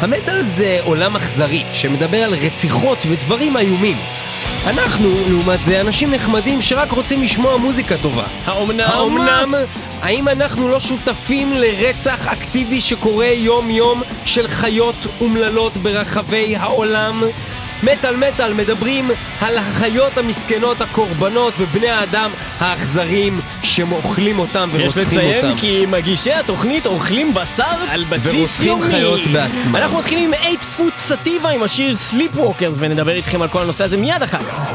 המטל זה עולם אכזרי, שמדבר על רציחות ודברים איומים. אנחנו, לעומת זה, אנשים נחמדים שרק רוצים לשמוע מוזיקה טובה. האומנם? האם אנחנו לא שותפים לרצח אקטיבי שקורה יום-יום של חיות ומללות ברחבי העולם? מטל מדברים על החיות המסכנות, הקורבנות ובני האדם האכזרים שמאוכלים אותם ורוצחים אותם. יש לציין כי מגישי התוכנית אוכלים בשר על בסיס יומי. ורוצחים חיות בעצמם. אנחנו מתחילים עם 8 פוט סטיבה עם השיר Sleepwalkers ונדבר איתכם על כל הנושא הזה מיד אחר כך.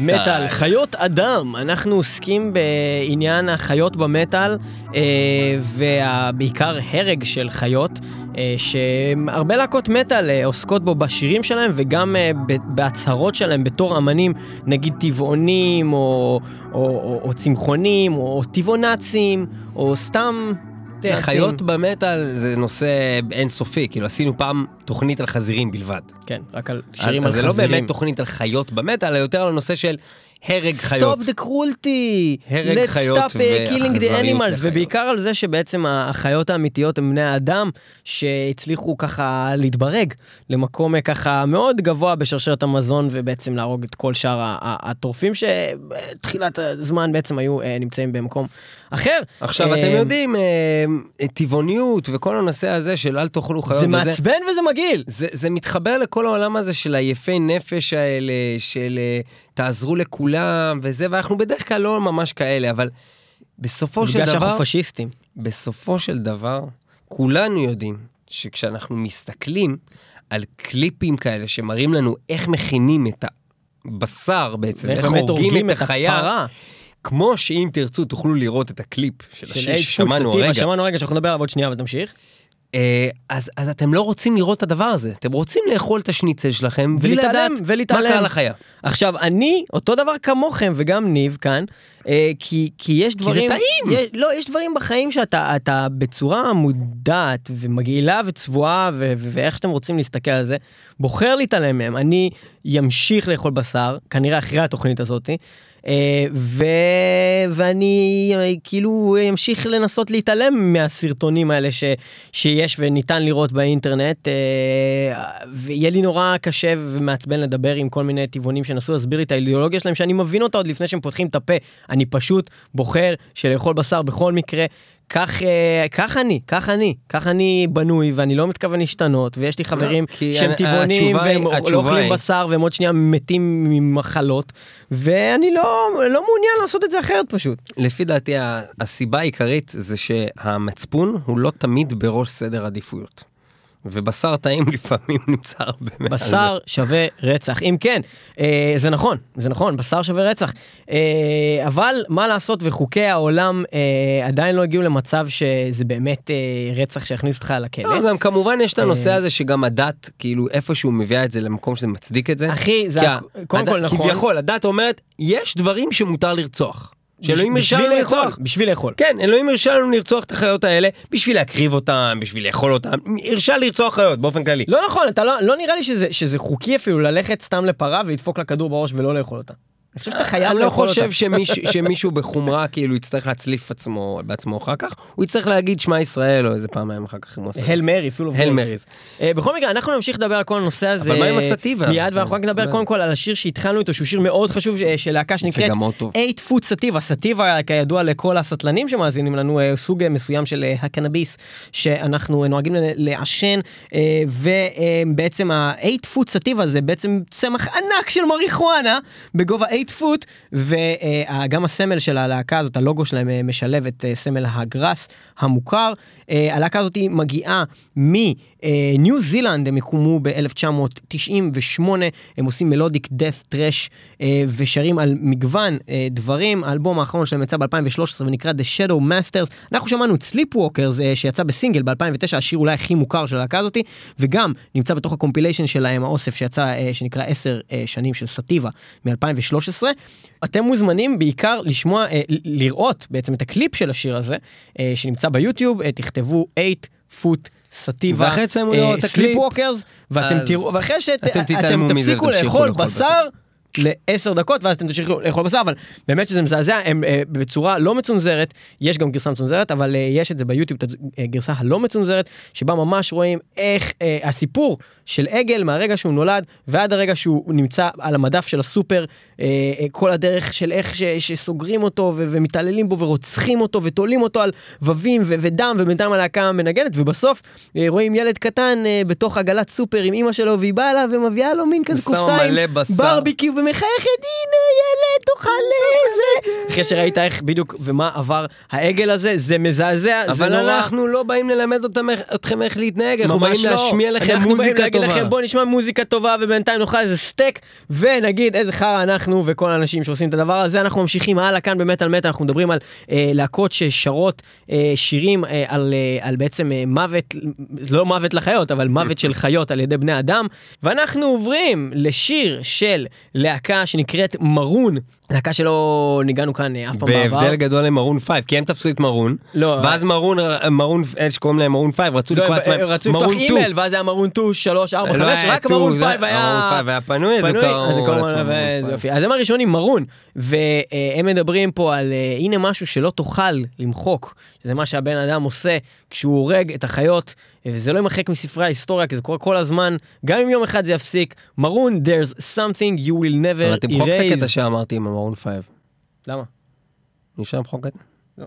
מטל, חיות אדם. אנחנו עוסקים בעניין החיות במטל ובעיקר הרג של חיות שהרבה להקות מטל עוסקות בו בשירים שלהם וגם בהצהרות שלהם בתור אמנים, נגיד טבעונים או צמחונים או טבעונצים או סתם חיות במטל. זה נושא אינסופי, כאילו עשינו פעם תוכנית על חזירים בלבד. כן, רק על שירים על חזירים. אז זה לא באמת תוכנית על חיות במטל, אלא יותר על הנושא של הרג חיות. Stop the cruelty! הרג חיות ואכזריות לחיות. Let's stop killing the animals, ובעיקר על זה שבעצם החיות האמיתיות הם בני האדם שהצליחו ככה להתברג למקום ככה מאוד גבוה בשרשרת המזון ובעצם להרוג את כל שאר הטורפים שבתחילת הזמן בעצם היו נמצאים במקום אחר. עכשיו אתם יודעים, טבעוניות וכל הנושא הזה של אל תאכלו חיות. זה מעצבן וזה מגעיל. זה מתחבר לכל העולם הזה של היפי נפש האלה, של תעזרו לכולם וזה, ואנחנו בדרך כלל לא ממש כאלה, אבל בסופו של דבר... בגלל שאנחנו פשיסטים. בסופו של דבר, כולנו יודעים שכשאנחנו מסתכלים על קליפים כאלה שמראים לנו איך מכינים את הבשר בעצם, איך הורגים את החיה... כמו שאם תרצו תוכלו לראות את הקליפ של השיר ששמענו הרגע. שאנחנו נדבר עליו עוד שנייה ותמשיך. אז אתם לא רוצים לראות את הדבר הזה, אתם רוצים לאכול את השניצל שלכם, ולהתעלם, מה קרה לחיה. עכשיו, אני, אותו דבר כמוכם, וגם ניב כאן, כי יש דברים... כי זה טעים! לא, יש דברים בחיים שאתה בצורה מודעת, ומגעילה וצבועה, ואיך שאתם רוצים להסתכל על זה, בוחר להתעלם מהם, אני ימשיך לאכול בשר, כנראה אחרי התוכנית הזאת, ואני כאילו ימשיך לנסות להתעלם מהסרטונים האלה שיש וניתן לראות באינטרנט, ויהיה לי נורא קשה ומעצבן לדבר עם כל מיני טבעונים שנסו להסביר לי את האידיאולוגיה שלהם, שאני מבין אותה עוד לפני שהם פותחים את הפה. אני פשוט בוחר שלאכול בשר בכל מקרה, כך אני בנוי, ואני לא מתכוון להשתנות, ויש לי חברים שהם טבעונים, והם לא אוכלים בשר, והם עוד שנייה מתים ממחלות, ואני לא מעוניין לעשות את זה אחרת פשוט. לפי דעתי, הסיבה העיקרית זה שהמצפון הוא לא תמיד בראש סדר עדיפויות, ובשר טעים לפעמים נמצא הרבה מעל זה. בשר שווה רצח, אם כן, זה נכון, בשר שווה רצח, אבל מה לעשות וחוקי העולם עדיין לא הגיעו למצב שזה באמת רצח שהכניס אותך על הכלא. גם כמובן יש את הנושא הזה שגם הדת, כאילו איפשהו מביאה את זה למקום שזה מצדיק את זה. אחי, זה קודם כל נכון. כביכול, הדת אומרת, יש דברים שמותר לרצוח. שאלוהים הרשה לנו לרצוח. בשביל לאכול. כן, אלוהים הרשה לנו לרצוח את החיות האלה, בשביל להקריב אותם, בשביל לאכול אותם, הרשה לרצוח חיות, באופן כללי. לא נכון, אתה לא נראה לי שזה חוקי אפילו ללכת סתם לפרה ולדפוק לכדור בראש ולא לאכול אותה. אני חושב שאתה חייב לאכול אותה. אני לא חושב שמישהו בחומרה כאילו יצטרך להצליף בעצמו אחר כך, הוא יצטרך להגיד שמה ישראל או איזה פעמיים אחר כך. הל מרי, פול אוף גרייס. בכל מקרה, אנחנו נמשיך לדבר על כל הנושא הזה. אבל מה עם הסטיבה? מיד, ואנחנו רק נדבר קודם כל על השיר שהתחלנו איתו, שהוא שיר מאוד חשוב של להקה שנקראת Eight Foot Steva. סטיבה, כידוע לכל הסטלנים שמאזינים לנו, סוג מסוים של הקנאביס שאנחנו נוהגים לעשן, ובעצם ה-Eight Foot Steva זה בעצם צמח ענק של מריחואנה בגובה 8 פוט, וגם הסמל של הלהקה הזאת, הלוגו שלהם משלב את סמל הגרס המוכר. הלהקה הזאת מגיעה מניו זילנד, הם יקומו ב-1998, הם עושים מלודיק דף טרש ושרים על מגוון דברים. האלבום האחרון שלהם יצא ב-2013 ונקרא The Shadow Masters. אנחנו שמענו את Sleepwalkers שיצא בסינגל ב-2009, השיר אולי הכי מוכר של הלהקה הזאת, וגם נמצא בתוך הקומפיליישן שלהם, האוסף שיצא שנקרא 10 שנים של סטיבה מ-2013. אתם מוזמנים בעיקר לשמוע, לראות בעצם את הקליפ של השיר הזה שנמצא ביוטיוב, תכתבו 8 פוט סטיבה, סליפווקרס, ואתם תראו, ואחרי שאתם תפסיקו לאכול בשר ל-10 דקות, ואז אתם תמשיכו לאכול בשר, אבל באמת שזה מזעזע, הם בצורה לא מצונזרת, יש גם גרסה מצונזרת, אבל יש את זה ביוטיוב, את הגרסה הלא מצונזרת, שבה ממש רואים איך הסיפור של עגל, מהרגע שהוא נולד, ועד הרגע שהוא נמצא על המדף של הסופר, כל הדרך של איך שסוגרים אותו, ומתעללים בו, ורוצחים אותו, ותולים אותו על ווים, ודם, ובינתיים הלהקה המנגנת, ובסוף רואים ילד קטן בתוך עגלת סופר עם אמא שלו, והיא באה לה, ומביאה לו מין כזה קופסה עם ברביקיו מחייכת, הנה ילד, תאכל איזה. אחרי שראית איך בדיוק ומה עבר העגל הזה, זה מזעזע. אבל אנחנו לא באים ללמד אתכם איך להתנהג, אנחנו באים להשמיע לכם מוזיקה טובה. בואו נשמע מוזיקה טובה, ובינתיים נאכל איזה סטייק, ונגיד איזה חרא אנחנו וכל האנשים שעושים את הדבר הזה. אנחנו ממשיכים הלאה כאן במטל מטל, אנחנו מדברים על להקות ששרות שירים על בעצם מוות, לא מוות לחיות, אבל מוות של חיות על ידי בני אדם. ואנחנו עוברים לשיר של להקה שנקראת מרון, להקה שלא ניגענו כאן אף פעם בעבר. בהבדל גדול למרון 5, כי הם תפסו את מרון, ואז מרון, שקוראים להם מרון 5, רצו לקרוא עצמם מרון 2. רצו לפתוח אימייל, ואז היה מרון 2, 3, 4, 5, רק מרון 5 היה פנוי, זה קראו עצמם. אז הם הראשונים, מרון, והם מדברים פה על, הנה משהו שלא תוכל למחוק, שזה מה שהבן אדם עושה כשהוא הורג את החיות, וזה לא ימחק מספרי ההיסטוריה, כי זה קורה כל הזמן, גם אם יום אחד זה יפסיק. מרון, there's something you will never erase. אבל תמחוק את הקטע שאמרתי עם המרון 5. למה? נשאר למחוק את זה? לא.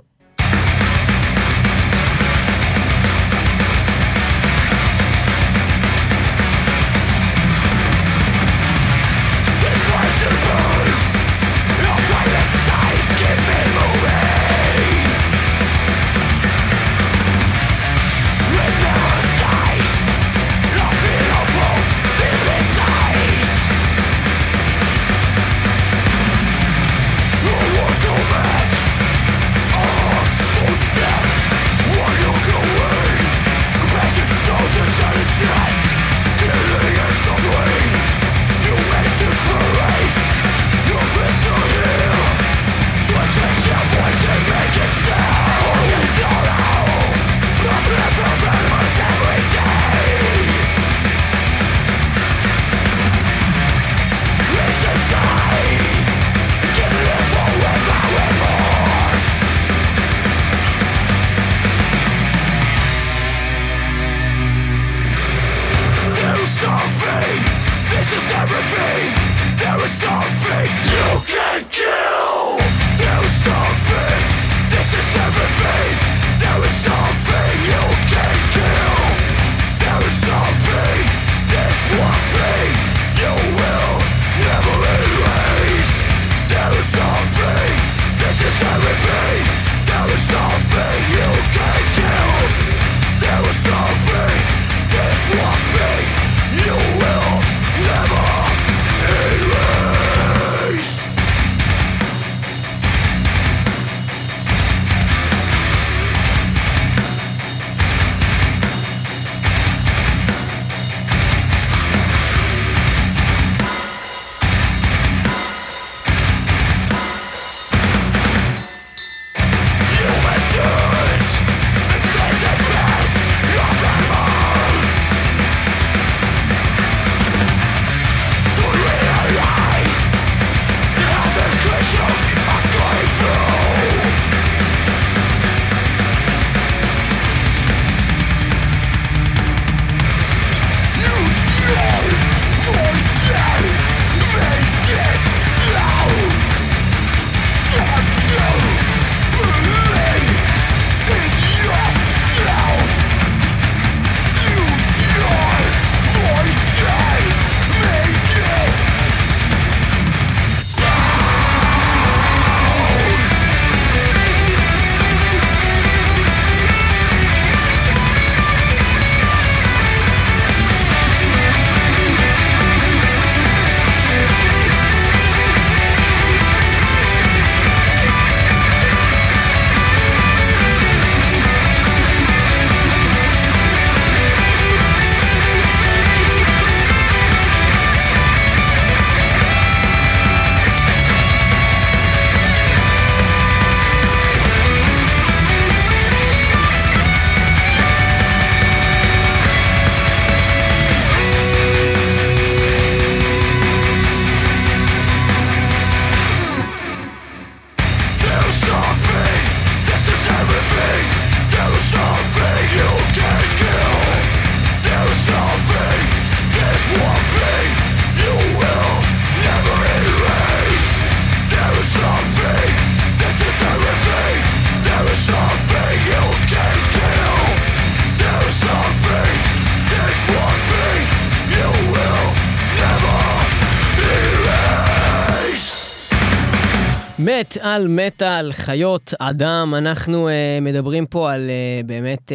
מת על מטל, חיות, אדם, אנחנו מדברים פה על באמת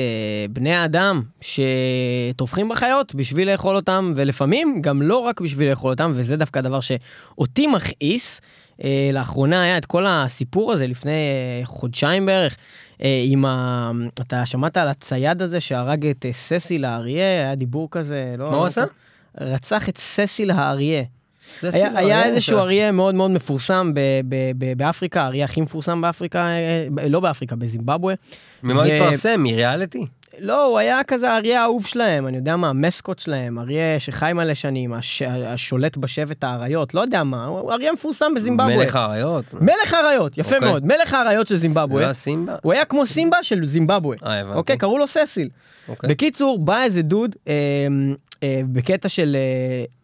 בני האדם שטופחים בחיות בשביל לאכול אותם, ולפעמים גם לא רק בשביל לאכול אותם, וזה דווקא דבר שאותי מכעיס. לאחרונה היה את כל הסיפור הזה לפני חודשיים בערך, אתה שמעת על הצייד הזה שהרג את ססיל האריה, היה דיבור כזה, מה הוא עשה? רצח את ססיל האריה. היה איזשהו אריה מאוד מאוד מפורסם באפריקה, האריה הכי מפורסם באפריקה, לא באפריקה, בזימבבואה. ממה מתפרסם? מריאליטי? לא, הוא היה כזה האריה האהוב שלהם, אני יודע מה, המסקוט שלהם, אריה שחי מלא שנים, השולט בשבט האריות, לא יודע מה, הוא אריה מפורסם בזימבבואה. מלך האריות? מלך האריות, יפה מאוד, מלך האריות של זימבבואה. הוא היה כמו סימבה של זימבבואה. אוקיי, קראו לו ססיל. בקיצור, בא איזה דוד בקטע של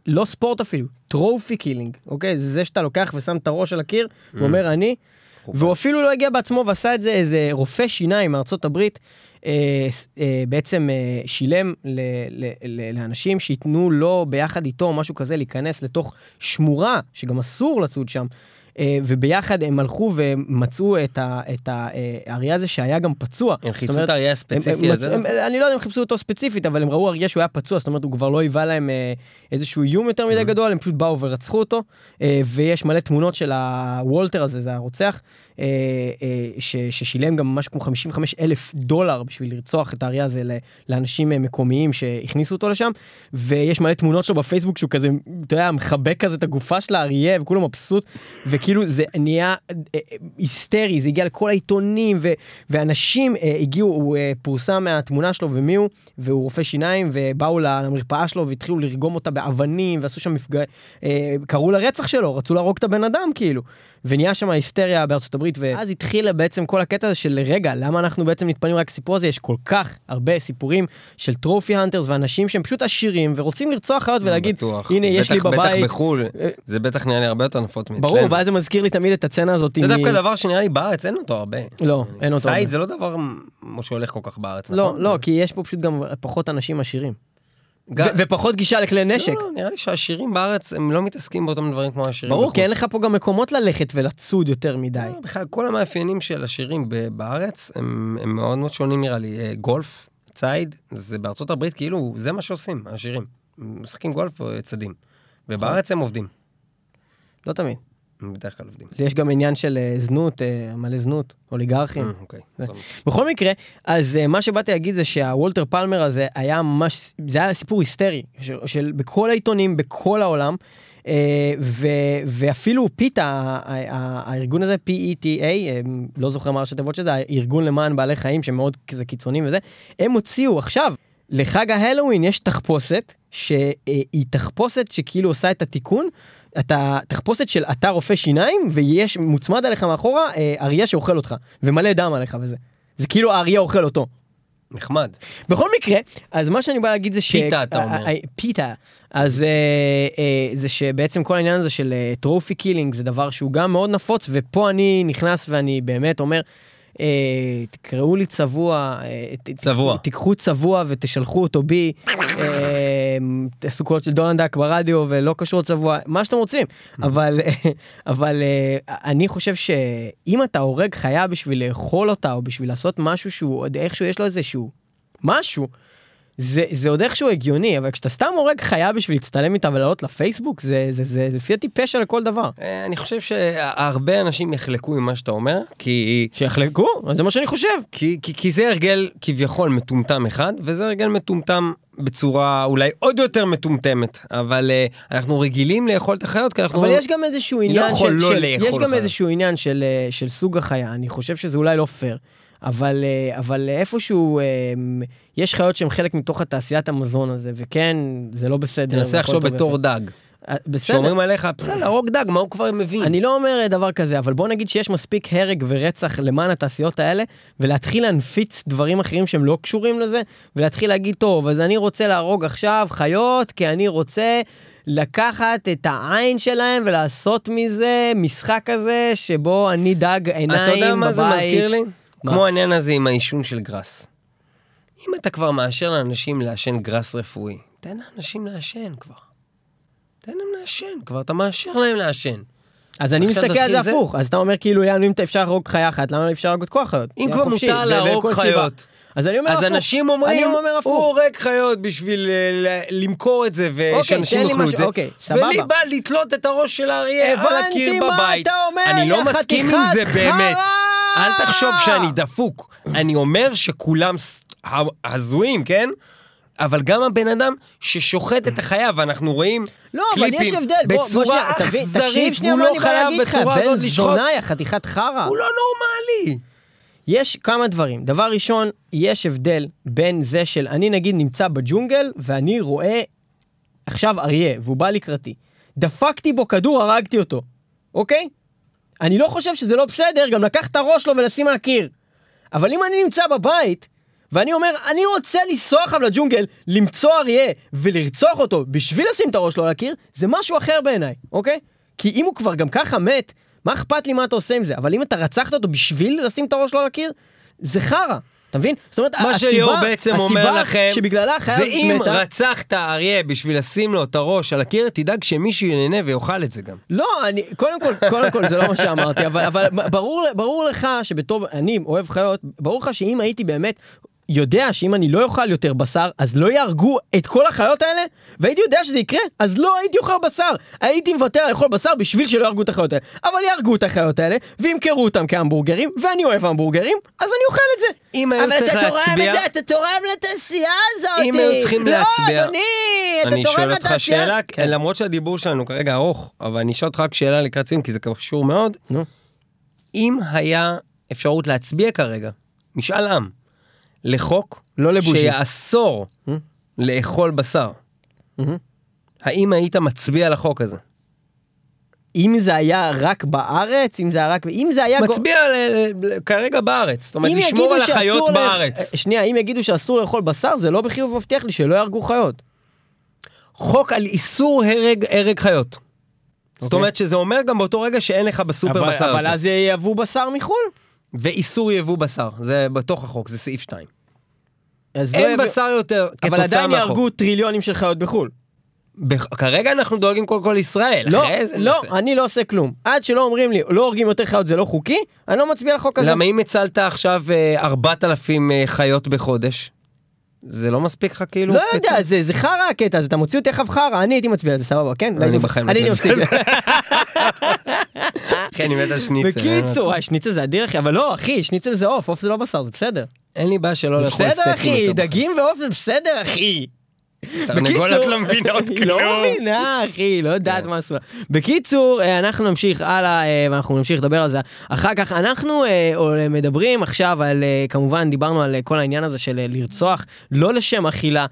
לא ספורט אפילו, טרופי קילינג, אוקיי? זה שאתה לוקח ושם את הראש על הקיר, ואומר אני, והוא אפילו לא הגיע בעצמו ועשה את זה, איזה רופא שיניים מארצות הברית, בעצם שילם לאנשים שיתנו לו ביחד איתו או משהו כזה להיכנס לתוך שמורה, שגם אסור לצוד שם, וביחד הם הלכו ומצאו את האריה הזה שהיה גם פצוע. הם חיפשו את האריה הספציפי הזה? אני לא יודע אם חיפשו אותו ספציפית, אבל הם ראו אריה שהוא היה פצוע, זאת אומרת הוא כבר לא היווה להם איזשהו איום יותר מדי גדול, הם פשוט באו ורצחו אותו, ויש מלא תמונות של הוולטר הזה, זה הרוצח, ששילם גם משהו כמו $55,000 בשביל לרצוח את האריה הזה לאנשים מקומיים שהכניסו אותו לשם, ויש מלא תמונות שלו בפייסבוק שהוא כזה, אתה יודע, מחבק כזה את הגופה של האריה וכולו מבסוט, וכאילו זה נהיה היסטרי, זה הגיע לכל העיתונים, ואנשים הגיעו, הוא פורסם מהתמונה שלו ומי הוא, והוא רופא שיניים, ובאו למרפאה שלו והתחילו לרגום אותה באבנים, ועשו שם מפגע, קראו לרצח שלו, רצו להרוג את הבן אדם כאילו, ונהיה שם ההיסטריה בארצות הברית, ואז התחילה בעצם כל הקטע הזה של רגע, למה אנחנו בעצם נתפנים רק סיפור הזה? יש כל כך הרבה סיפורים של טרופי הנטרס ואנשים שהם פשוט עשירים ורוצים לרצוח חיות ולהגיד, הנה יש לי בבית. בטח בחול, זה בטח נראה לי הרבה יותר נפות מאצלנו. ברור, ואז זה מזכיר לי תמיד את הצנה הזאת. זה דווקא דבר שנראה לי בארץ, אין אותו הרבה. לא, אין אותו. סייד זה לא דבר שהולך כל כך בארץ. לא, לא, כי יש פה פשוט גם פחות אנשים עשירים. ופחות גישה לכלי נשק. לא, נראה לי שהעשירים בארץ, הם לא מתעסקים באותם דברים כמו העשירים. ברור, כי אין לך פה גם מקומות ללכת ולצוד יותר מדי. בכלל, כל המאפיינים של עשירים בארץ, הם מאוד מאוד שונים נראה לי. גולף, צייד, זה בארצות הברית, כאילו, זה מה שעושים, העשירים. משחקים גולף וצדים. ובארץ הם עובדים. לא תמיד. בדרך כלל עובדים. יש גם עניין של זנות, מלא זנות, אוליגרכים. בכל מקרה, אז מה שבאתי להגיד זה שהוולטר פלמר הזה היה ממש, זה היה סיפור היסטרי, של בכל העיתונים, בכל העולם, ואפילו פיטה, הארגון הזה, PETA, לא זוכר מה שתיבות שזה, הארגון למען בעלי חיים, שמאוד כזה קיצונים וזה, הם הוציאו עכשיו, לחג ההלווין יש תחפושת, שהיא תחפושת שכאילו עושה את התיקון, אתה תחפושת של אתה רופא שיניים, ויש מוצמד עליך מאחורה אריה שאוכל אותך, ומלא דם עליך וזה. זה כאילו האריה אוכל אותו. נחמד. בכל מקרה, אז מה שאני בא להגיד זה ש... פיטה, אתה אומר. פיטה. אז זה שבעצם כל העניין הזה של טרופי קילינג, זה דבר שהוא גם מאוד נפוץ, ופה אני נכנס ואני באמת אומר... תקראו לי צבוע, תיקחו צבוע ותשלחו אותו בי, תעשו קולות של דונלדק ברדיו ולא קשור צבוע, מה שאתם רוצים, אבל אני חושב שאם אתה הורג חיה בשביל לאכול אותה או בשביל לעשות משהו שהוא עוד איכשהו יש לו איזשהו משהו, זה עוד איכשהו הגיוני, אבל כשאתה סתם הורג חיה בשביל להצטלם איתה ולעלות לפייסבוק, זה לפי הטיפש על כל דבר. אני חושב שהרבה אנשים יחלקו עם מה שאתה אומר, כי... שיחלקו? זה מה שאני חושב. כי זה הרגל כביכול מטומטם אחד, וזה הרגל מטומטם בצורה אולי עוד יותר מטומטמת, אבל אנחנו רגילים לאכול את החיות, כי אנחנו... אבל יש גם איזשהו עניין של... יש גם איזשהו עניין של סוג החיה, אני חושב שזה אולי לא פייר. אבל איפשהו יש חיות שהן חלק מתוך התעשיית המזון הזה, וכן, זה לא בסדר. תנסה עכשיו בתור דג. שאומרים עליך, בסדר, הרוג דג, מה הוא כבר מבין? אני לא אומר דבר כזה, אבל בוא נגיד שיש מספיק הרג ורצח למען התעשיות האלה, ולהתחיל להנפיץ דברים אחרים שהם לא קשורים לזה, ולהתחיל להגיד, טוב, אז אני רוצה להרוג עכשיו חיות, כי אני רוצה... לקחת את העין שלהם ולעשות מזה משחק כזה שבו אני דג עיניים בבית. אתה יודע מה זה מזכיר לי? כמו העניין הזה עם האישון של גרס. אם אתה כבר מאשר לאנשים לעשן גרס רפואי, תן לאנשים לעשן כבר. אתה מאשר להם לעשן. אז אני מסתכל על זה הפוך, אז אתה אומר כאילו, אם אתה אפשר להרוג חיה אחת, למה אפשר להרוג את כל החיות? אם כבר מותר להרוג חיות. אז אנשים אומרים, הוא הורג חיות בשביל למכור את זה, ושאנשים יוכלו את זה. ולי בא לתלות את הראש של האריה על הקיר בבית. אני לא מסכים עם זה באמת. אל תחשוב שאני דפוק. אני אומר שכולם הזויים, כן? אבל גם הבן אדם ששוחט את החיה, ואנחנו רואים קליפים בצורה אכזרית, הוא לא חייב בצורה הזאת לשחוט. הוא לא נורמלי. יש כמה דברים. דבר ראשון, יש הבדל בין זה של, אני נגיד נמצא בג'ונגל, ואני רואה עכשיו אריה, והוא בא לקראתי. דפקתי בו כדור, הרגתי אותו. אוקיי? אני לא חושב שזה לא בסדר, גם לקח את הראש לו ולשים על הקיר. אבל אם אני נמצא בבית, ואני אומר, אני רוצה לנסוע עכשיו לג'ונגל, למצוא אריה ולרצוח אותו, בשביל לשים את הראש לו על הקיר, זה משהו אחר בעיניי, אוקיי? כי אם הוא כבר גם ככה מת, מה אכפת לי מה אתה עושה עם זה? אבל אם אתה רצחת אותו בשביל לשים את הראש לו על הקיר, זה חרה, אתה מבין? זאת אומרת, מה שליאור בעצם אומר לכם, זה אם רצחת אריה בשביל לשים לו את הראש על הקיר, תדאג שמישהו ינהנה ויאכל את זה גם. לא, אני, קודם כל זה לא מה שאמרתי, אבל ברור לך שבתור, אני אוהב חיות, ברור לך שאם הייתי באמת יודע שאם אני לא אוכל יותר בשר, אז לא יארגו את כל החיות האלה, והייתי יודע שזה יקרה, אז לא הייתי אוכל בשר. הייתי מוותר על אוכל בשר בשביל שלא יארגו את החיות האלה. אבל יארגו את החיות האלה, וימכרו אותם כהמבורגרים, ואני אוהב המבורגרים, אז אני אוכל את זה. אם היו צריך להצביע... אבל אתה תורם לתעשייה הזאת. אם היו צריכים להצביע... לא, אדוני, אתה תורם לתעשייה... אני שואל אותך שאלה, למרות שהדיבור שלנו כרגע ארוך, אבל אני שואל אותך רק שאלה לקראת סיום, כי זה קשור מאוד. אם היה אפשרות להצביע כרגע, משאל עם. לחוק שיעשור לאכול בשר, האם היית מצביע לחוק הזה? אם זה היה רק בארץ, אם זה היה רק... מצביע כרגע בארץ, זאת אומרת לשמור על החיות בארץ. שנייה, אם יגידו שאסור לאכול בשר, זה לא בחיוב מבטיח לי שלא ירגו חיות. חוק על איסור הרג חיות, זאת אומרת שזה אומר גם באותו רגע שאין לך בסופר בשר. אבל אז יבוא בשר מחול? ואיסור יבוא בשר, זה בתוך החוק, זה סעיף 2. אין בשר יותר כתוצאה מהחוק. אבל עדיין יארגו טריליונים של חיות בחול. כרגע אנחנו דואגים קודם כל לישראל. לא, אני לא עושה כלום. עד שלא אומרים לי, לא הורגים יותר חיות, זה לא חוקי, אני לא מצביע לחוק הזה. למה אם הצלת עכשיו 4,000 חיות בחודש? זה לא מספיק לך כאילו? לא יודע, זה חרה הקטע, אז אתה מוציא אותי חב חרה, אני הייתי מצביע לזה, סבבה, כן? אני בחיים מצביע לזה. אחי, אני מת על שניצל. בקיצור, שניצל זה אדיר, אחי, אבל לא, אחי, שניצל זה עוף, עוף זה לא בשר, זה בסדר. אין לי בעיה שלא לאכול סטייקים. בסדר, אחי, דגים ועוף זה בסדר, אחי. תרנגולת לא מבינה עוד כלום. לא מבינה, אחי, לא יודעת מה עשו. בקיצור, אנחנו נמשיך הלאה, ואנחנו נמשיך לדבר על זה. אחר כך אנחנו מדברים עכשיו על, כמובן, דיברנו על כל העניין הזה של לרצוח, לא לשם אכילה,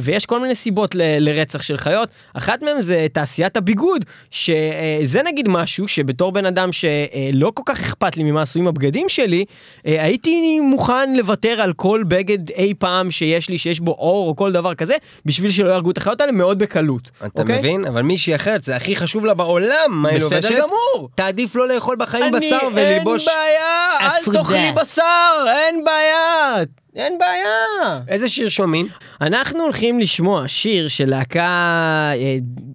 ויש כל מיני סיבות לרצח של חיות. אחת מהם זה תעשיית הביגוד, שזה נגיד משהו שבתור בן אדם שלא כל כך אכפת לי ממה עשו עם הבגדים שלי, הייתי מוכן לוותר על כל בגד אי פעם שיש לי, שיש בו אור או כל דבר כזה, בשביל שלא ירגו את החיות האלה מאוד בקלות. אתה מבין? אבל מישהי אחרת, זה הכי חשוב לה בעולם, מה היא לובשת? בסדר גמור. תעדיף לא לאכול בחיים בשר וללבוש... אין בעיה, אל תאכלי בשר, אין בעיה. אין בעיה. איזה שיר שומעים? אנחנו הולכים לשמוע שיר של להקה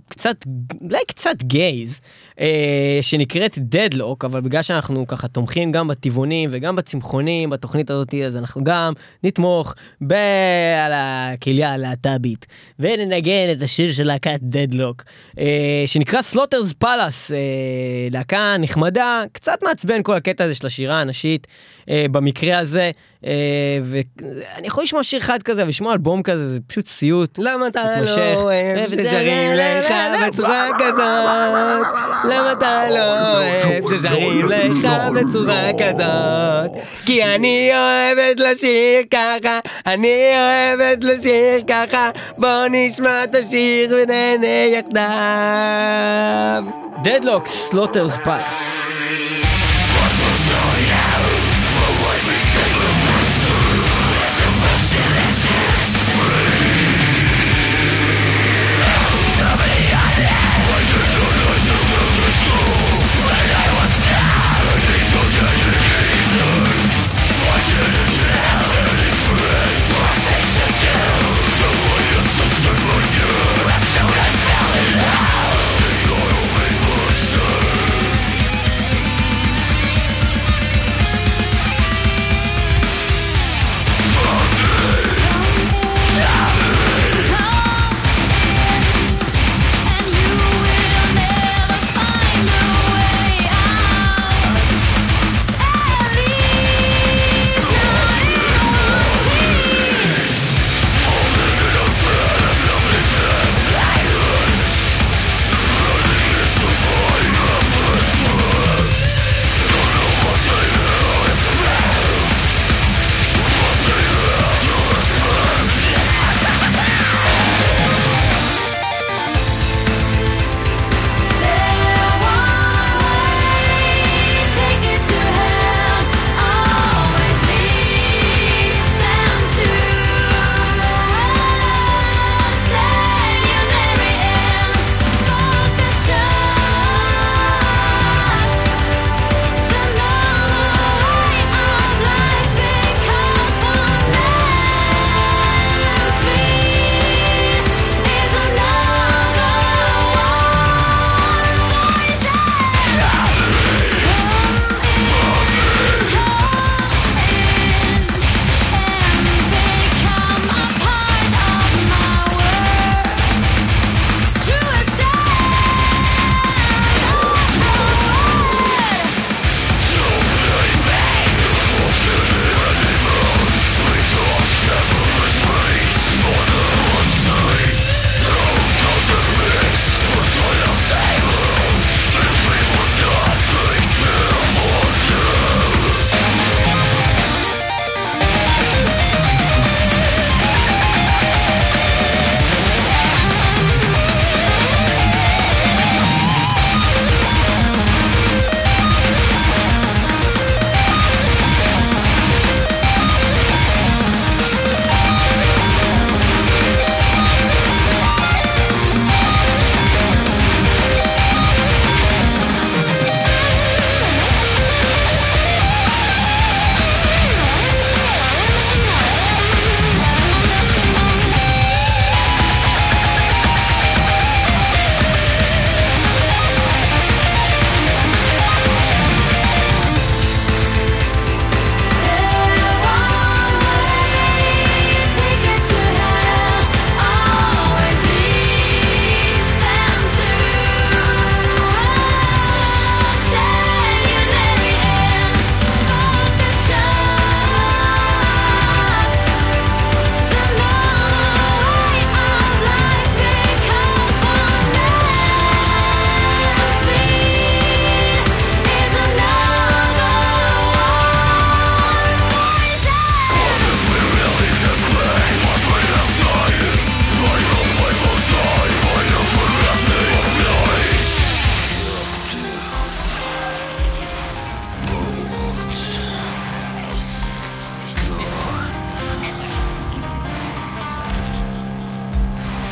קצת, אולי קצת גייז, שנקראת Deadlock, אבל בגלל שאנחנו ככה תומכים גם בטבעונים וגם בצמחונים, בתוכנית הזאת, אז אנחנו גם נתמוך על הקהילה הלהט"בית, וננגן את השיר של להקת Deadlock, שנקרא Slaughter's Palace, להקה נחמדה, קצת מעצבן כל הקטע הזה של השירה הנשית, במקרה הזה, ואני יכול לשמוע שיר אחד כזה, ולשמוע אלבום כזה, זה פשוט סיוט. למה אתה לא אוהב ששרים לך בצורה כזאת? למה אתה לא אוהב ששרים לך בצורה כזאת? כי אני אוהבת לשיר ככה, אני אוהבת לשיר ככה, בוא נשמע את השיר ונהנה יחדיו. Deadlock, Slaughter's Palace.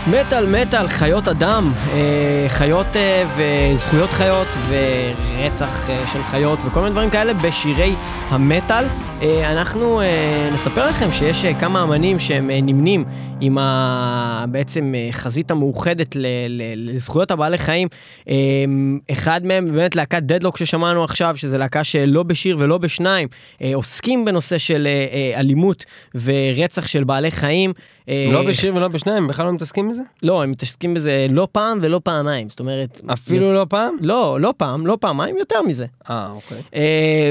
מטל, חיות אדם, חיות וזכויות חיות ורצח של חיות וכל מיני דברים כאלה בשירי המטל. אנחנו נספר לכם שיש כמה אמנים שהם נמנים עם בעצם חזית המאוחדת לזכויות הבעלי חיים. אחד מהם באמת להקת דדלוק ששמענו עכשיו, שזה להקה שלא בשיר ולא בשניים עוסקים בנושא של אלימות ורצח של בעלי חיים. לא בשיר ולא בשניים, הם בכלל לא מתעסקים בזה? לא, הם מתעסקים בזה לא פעם ולא פעמיים, זאת אומרת... אפילו לא פעם? לא, לא פעם, לא פעמיים, יותר מזה. אוקיי.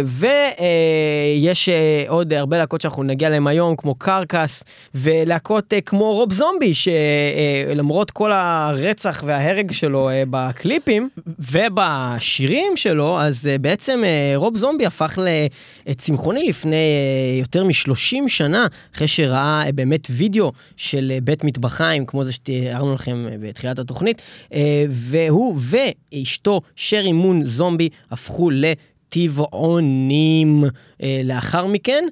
ויש עוד הרבה להקות שאנחנו נגיע להם היום, כמו קרקס, ולהקות כמו רוב זומבי, שלמרות כל הרצח וההרג שלו בקליפים ובשירים שלו, אז בעצם רוב זומבי הפך לצמחוני לפני יותר מ-30 שנה, אחרי שראה באמת וידאו של בית מטבחיים, כמו זה שתיארנו לכם בתחילת התוכנית, והוא ואשתו שרי מון זומבי הפכו לטבעונים לאחר מכן,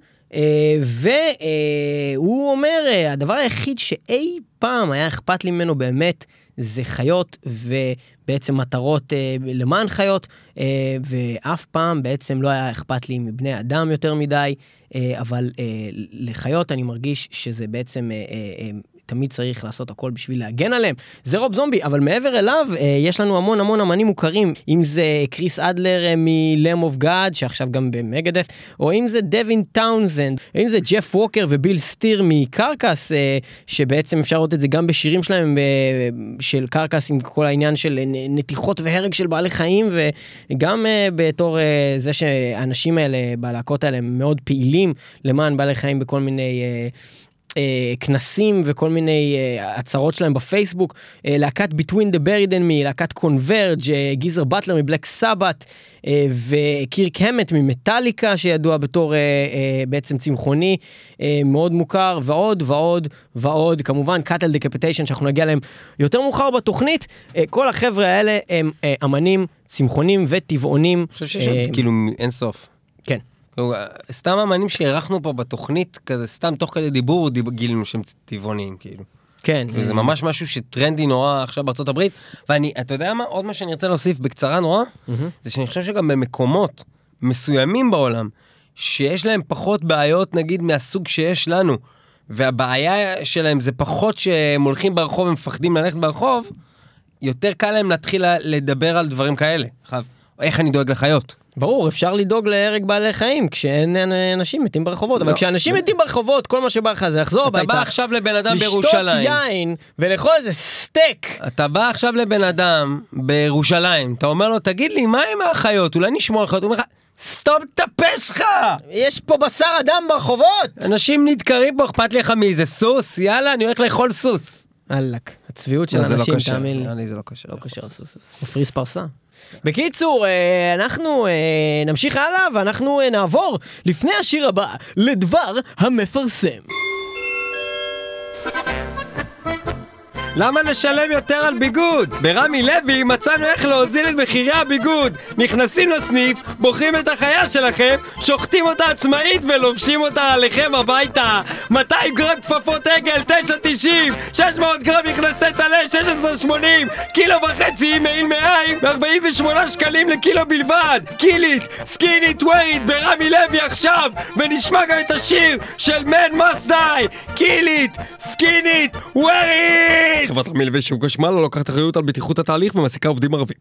והוא אומר, הדבר היחיד שאי פעם היה אכפת לי ממנו באמת, זה חיות ובעצם מטרות למען חיות, ואף פעם בעצם לא היה אכפת לי מבני אדם יותר מדי, אבל לחיות אני מרגיש שזה בעצם תמיד צריך לעשות הכל בשביל להגן עליהם. זה רוב זומבי, אבל מעבר אליו, יש לנו המון המון אמנים מוכרים, אם זה קריס אדלר מלם אוף גאד, שעכשיו גם במגדף, או אם זה דווין טאונזנד, אם זה ג'ף ווקר וביל סטיר מקרקס, שבעצם אפשר לראות את זה גם בשירים שלהם, של קרקס עם כל העניין של נתיחות והרג של בעלי חיים, וגם בתור זה שהאנשים האלה, בעלקות האלה, הם מאוד פעילים למען בעלי חיים בכל מיני... כנסים וכל מיני הצהרות שלהם בפייסבוק, להקת Between the Buried and Me, להקת Converge, גיזר בטלר מבלק סבת, וקירק המט ממטליקה, שידוע בתור בעצם צמחוני, מאוד מוכר, ועוד ועוד ועוד, כמובן Cattle Decapitation, שאנחנו נגיע להם יותר מאוחר בתוכנית. כל החבר'ה האלה הם אמנים, צמחונים וטבעונים. אני חושב שיש עוד כאילו אין סוף. כן. סתם אמנים שערכנו פה בתוכנית, כזה סתם תוך כדי דיבור גילינו שהם טבעונים, כאילו. כן. וזה ממש משהו שטרנדי נורא עכשיו בארצות הברית, ואני, אתה יודע מה? עוד מה שאני רוצה להוסיף בקצרה נורא, זה שאני חושב שגם במקומות מסוימים בעולם, שיש להם פחות בעיות, נגיד, מהסוג שיש לנו, והבעיה שלהם זה פחות שהם הולכים ברחוב, הם מפחדים ללכת ברחוב, יותר קל להם להתחיל לדבר על דברים כאלה. איך אני דואג לחיות? ברור, אפשר לדאוג להרג בעלי חיים כשאין אנשים מתים ברחובות, אבל כשאנשים מתים ברחובות, כל מה שבא לך זה לחזור הביתה. אתה בא עכשיו לבן אדם בירושלים. לשתות יין ולאכול איזה סטייק. אתה בא עכשיו לבן אדם בירושלים, אתה אומר לו, תגיד לי, מה עם החיות? אולי נשמור על חיות. הוא אומר לך, סתום את הפה שלך! יש פה בשר אדם ברחובות! אנשים נדקרים פה, אכפת לך מאיזה סוס, יאללה, אני הולך לאכול סוס. אלק, הצביעות של אנשים, תאמין לי. זה לא קשר. לא קשר סוס. מפריס פרסה. בקיצור, אנחנו נמשיך הלאה, ואנחנו נעבור לפני השיר הבא לדבר המפרסם. למה לשלם יותר על ביגוד? ברמי לוי מצאנו איך להוזיל את מחירי הביגוד. נכנסים לסניף, בוחרים את החיה שלכם, שוחטים אותה עצמאית ולובשים אותה עליכם הביתה. 200 גרם כפפות עגל, 9.90. 600 גרם מכנסי טלה, 16.80. 1.5 קילו מעיל מעיים, 48 שקלים לקילו בלבד. קילית, סקינית, וויד, ברמי לוי עכשיו. ונשמע גם את השיר של מן מסדי. קילית, סקינית, וויד. חברת רמי לוי שהוגש מעלה לוקחת אחריות על בטיחות התהליך ומעסיקה עובדים ערבים.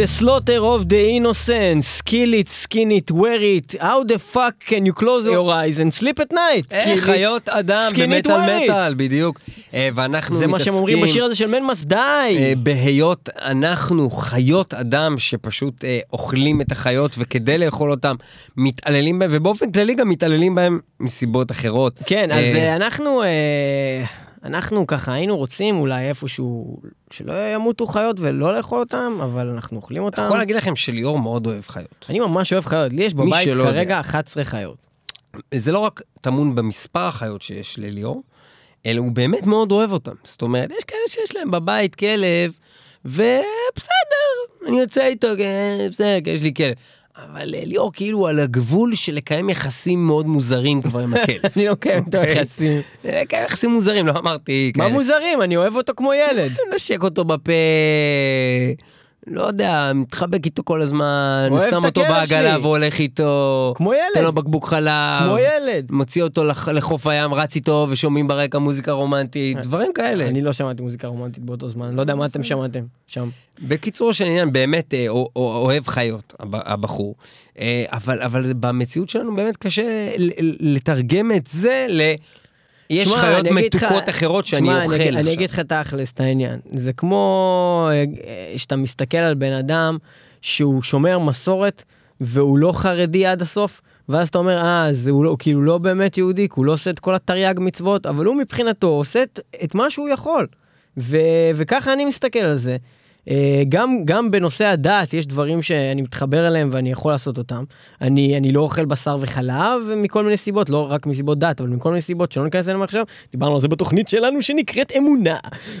The Slaughter of the Innocents, kill it, skin it, wear it, how the fuck can you close your eyes and sleep at night? חיות אדם, במטל מטל, בדיוק. ואנחנו זה מה שהם אומרים בשיר הזה של מנמס, די. בהיות אנחנו חיות אדם שפשוט אוכלים את החיות, וכדי לאכול אותם, מתעללים בהם, ובאופן כללי גם מתעללים בהם מסיבות אחרות. כן, אז אנחנו ככה היינו רוצים אולי איפשהו שלא ימותו חיות ולא לאכול אותם, אבל אנחנו אוכלים אותם. יכול להגיד לכם שליאור מאוד אוהב חיות. אני ממש אוהב חיות, לי יש בבית כרגע 11 חיות. זה לא רק תמון במספר החיות שיש לליאור, אלא הוא באמת מאוד אוהב אותם. זאת אומרת, יש כאלה שיש להם בבית כלב, ובסדר, אני יוצא איתו, בסדר, יש לי כלב. אבל ליאור כאילו על הגבול של לקיים יחסים מאוד מוזרים כבר עם הכלב. אני לא קיים את היחסים. לקיים יחסים מוזרים, לא אמרתי. מה מוזרים? אני אוהב אותו כמו ילד. נשק אותו בפה, לא יודע, מתחבק איתו כל הזמן, שם אותו בעגלה והולך איתו. כמו ילד. נותן לו בקבוק חלב. כמו ילד. מוציא אותו לחוף הים, רץ איתו ושומעים ברקע מוזיקה רומנטית, דברים כאלה. אני לא שמעתי מוזיקה רומנטית באותו זמן, לא יודע מה אתם שמעתם שם. בקיצור של עניין, באמת אוהב חיות, הבחור. אבל במציאות שלנו באמת קשה לתרגם את זה ל... יש חיות מתוקות אחרות שאני אוכל עכשיו. אני אגיד לך תכלס את העניין. זה כמו שאתה מסתכל על בן אדם שהוא שומר מסורת והוא לא חרדי עד הסוף, ואז אתה אומר, אז הוא כאילו לא באמת יהודי, הוא לא עושה את כל התרי"ג מצוות, אבל הוא מבחינתו עושה את מה שהוא יכול. וככה אני מסתכל על זה. גם בנושא הדת יש דברים שאני מתחבר אליהם ואני יכול לעשות אותם. אני לא אוכל בשר וחלב מכל מיני סיבות, לא רק מסיבות דת, אבל מכל מיני סיבות שלא ניכנס אליהם עכשיו. דיברנו על זה בתוכנית שלנו שנקראת אמונה,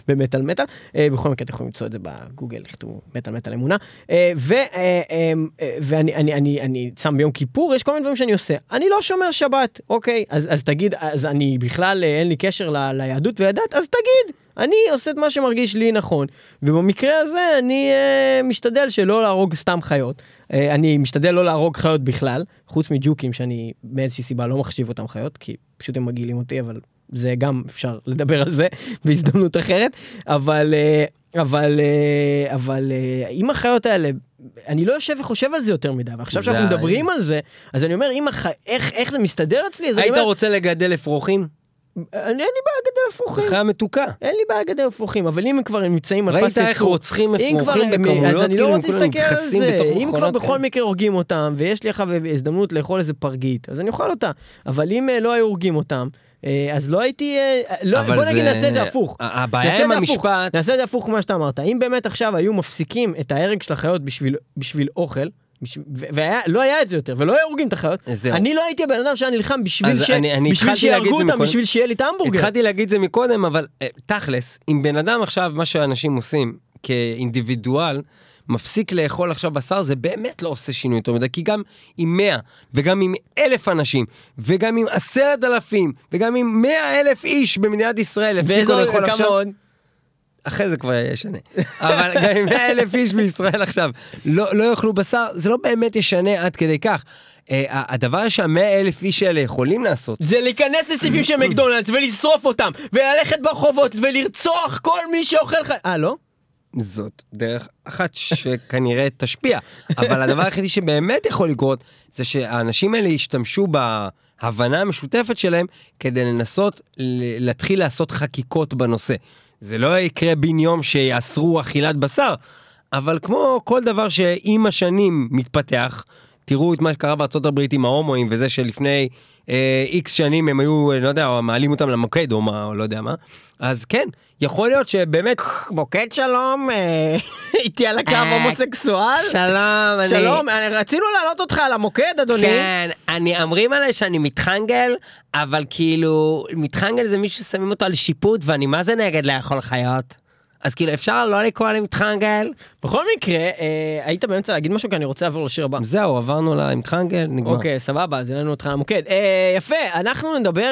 במטל מטל. בכל מקרה, אתם יכולים למצוא את זה בגוגל, לכתוב מטל מטל אמונה. ואני צם ביום כיפור, יש כל מיני דברים שאני עושה. אני לא שומר שבת, אוקיי, אז תגיד, אז אני בכלל אין לי קשר ליהדות ולדת, אז תגיד. אני עושה את מה שמרגיש לי נכון, ובמקרה הזה אני משתדל שלא להרוג סתם חיות, אני משתדל לא להרוג חיות בכלל, חוץ מג'וקים שאני מאיזושהי סיבה לא מחשיב אותם חיות, כי פשוט הם מגעילים אותי, אבל זה גם אפשר לדבר על זה בהזדמנות אחרת, אבל עם החיות האלה, אני לא יושב וחושב על זה יותר מדי, ועכשיו שאנחנו מדברים על זה, אז אני אומר, איך זה מסתדר אצלי? היית רוצה לגדל אפרוחים? אין לי בעיה גדל אפרוחים. אחרי המתוקה. אין לי בעיה גדל אפרוחים, אבל אם כבר נמצאים... ראית איך רוצחים אפרוחים בכמולות? אז אני לא רוצה להסתכל על זה. אם כבר בכל מקרה הורגים אותם, ויש לי הזדמנות לאכול איזה פרגית, אז אני אוכל אותה. אבל אם לא היו הורגים אותם, אז לא הייתי... בוא נגיד נעשה את זה הפוך. הבעיה עם המשפט... נעשה את זה הפוך מה שאתה אמרת. אם באמת עכשיו היו מפסיקים את ההרג של החיות בשביל אוכל, ולא היה את זה יותר, ולא הורגים את החיות. אני לא הייתי הבן אדם שהיה נלחם בשביל שירגו אותם, בשביל שיהיה לי את ההמבורגר. התחלתי להגיד זה מקודם, אבל תכלס, אם בן אדם עכשיו, מה שאנשים עושים כאינדיבידואל, מפסיק לאכול עכשיו בשר, זה באמת לא עושה שינוי יותר מדי, כי גם עם 100, וגם עם 1,000 אנשים, וגם עם 10,000, וגם עם 100,000 איש במדינת ישראל, הפסיקו לאכול עכשיו... אחרי זה כבר ישנה. אבל גם עם 100,000 איש בישראל עכשיו לא יאכלו בשר, זה לא באמת ישנה עד כדי כך. הדבר שה100,000 איש האלה יכולים לעשות זה להיכנס לסניפים של מקדונלדס ולשרוף אותם, וללכת ברחובות ולרצוח כל מי שאוכל חיים. לא? זאת דרך אחת שכנראה תשפיע. אבל הדבר היחידי שבאמת יכול לקרות זה שהאנשים האלה ישתמשו בהבנה המשותפת שלהם כדי לנסות להתחיל לעשות חקיקות בנושא. זה לא יקרה בין יום שיאסרו אכילת בשר, אבל כמו כל דבר שעם השנים מתפתח, תראו את מה שקרה בארצות הברית עם ההומואים, וזה שלפני איקס שנים הם היו, לא יודע, מעלים אותם למוקד או מה, או לא יודע מה, אז כן, יכול להיות שבאמת... מוקד שלום, איתי על הקו הומוסקסואל. שלום, רצינו להעלות אותך על המוקד, אדוני. כן, אני אמרים עליי שאני מתחנגל, אבל כאילו, מתחנגל זה מישהו ששמים אותו על שיפוט, ואני מה זה נגד לאכול חיות? אז כאילו אפשר לא לקרוא עליהם מתחנגל? בכל מקרה, היית באמצע להגיד משהו, כי אני רוצה לעבור לשיר הבא. זהו, עברנו למתחנגל, נגמר. אוקיי, סבבה, אז אלינו אותך למוקד. יפה, אנחנו נדבר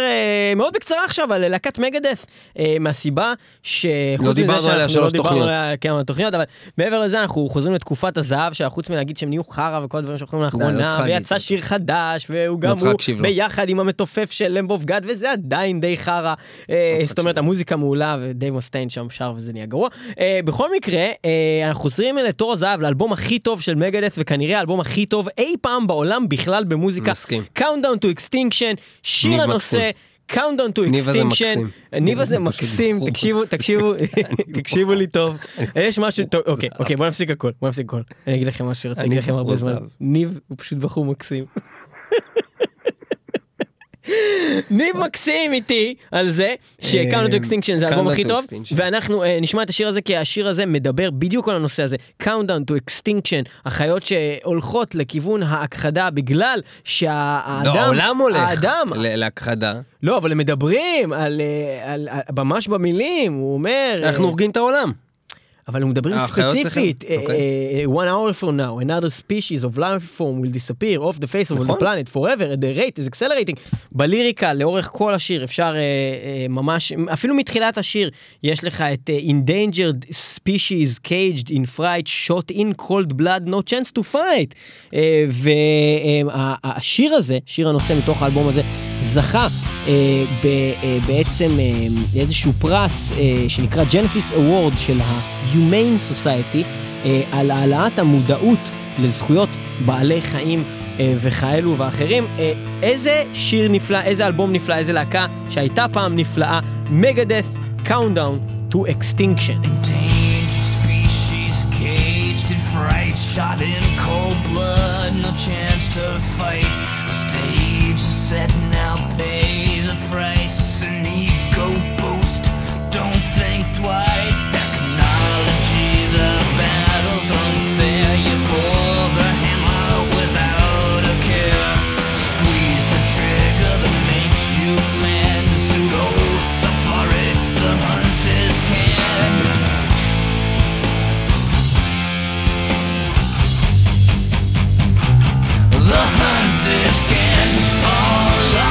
מאוד בקצרה עכשיו על להקת מגדף, מהסיבה ש... לא דיברנו עליה 3 תוכניות. כן, התוכניות, אבל מעבר לזה אנחנו חוזרים לתקופת הזהב, שחוץ מלהגיד שהם נהיו חרה וכל הדברים שאוכלים לאחרונה, ויצא שיר חדש, והוא גם הוא ביחד עם המתופף של למבוב גד, וזה עדיין די חרה. זאת אומרת, המוזיקה מעולה, ודייב מוסטיין שם שר וזה נהיה גרוע. בכל מקרה, אנחנו חוזרים אל תור הזהב, לאלבום הכי טוב של מגדף, וכנראה האלבום הכי טוב אי פעם בעולם בכלל במוזיקה. מסכים. Countdown to Extinction, שיר הנושא, Countdown to Extinction. ניבה זה מקסים, תקשיבו לי טוב. יש משהו, אוקיי, בוא נפסיק הכל, אני אגיד לכם מה שרציתי, אגיד לכם הרבה זמן. ניב הוא פשוט בחור מקסים. ניב מקסים איתי על זה שקאונט טו אקסטינקשן זה האלבום הכי טוב, ואנחנו נשמע את השיר הזה, כי השיר הזה מדבר בדיוק על הנושא הזה. קאונטדאון טו אקסטינקשן, החיות שהולכות לכיוון ההכחדה, בגלל שהאדם, העולם הולך להכחדה. לא, אבל הם מדברים על ממש במילים, הוא אומר אנחנו הורגים את העולם, אבל הוא מדברים ספציפית, one hour from now, another species of life form will disappear off the face of the planet forever, at the rate is accelerating. בליריקה, לאורך כל השיר, אפשר ממש, אפילו מתחילת השיר, יש לך את endangered species caged in fright, shot in cold blood, no chance to fight. והשיר הזה, שיר הנושא מתוך האלבום הזה, זכה בעצם איזשהו פרס שנקרא Genesis Award של ה-Humane Society על העלאת המודעות לזכויות בעלי חיים וכאלו ואחרים. איזה שיר נפלא, איזה אלבום נפלא, איזה להקה שהייתה פעם נפלאה, Megadeth, Countdown to Extinction. Endangered species caged in fright, shot in cold blood, no chance to fight. The stage is set and I'll pay the price, an ego boost, don't think twice. Technology, the battle's unfair, you pull the hammer without a care, squeeze the trigger that makes you mad, the pseudo-safari, the hunt is canned. The hunt is canned, all I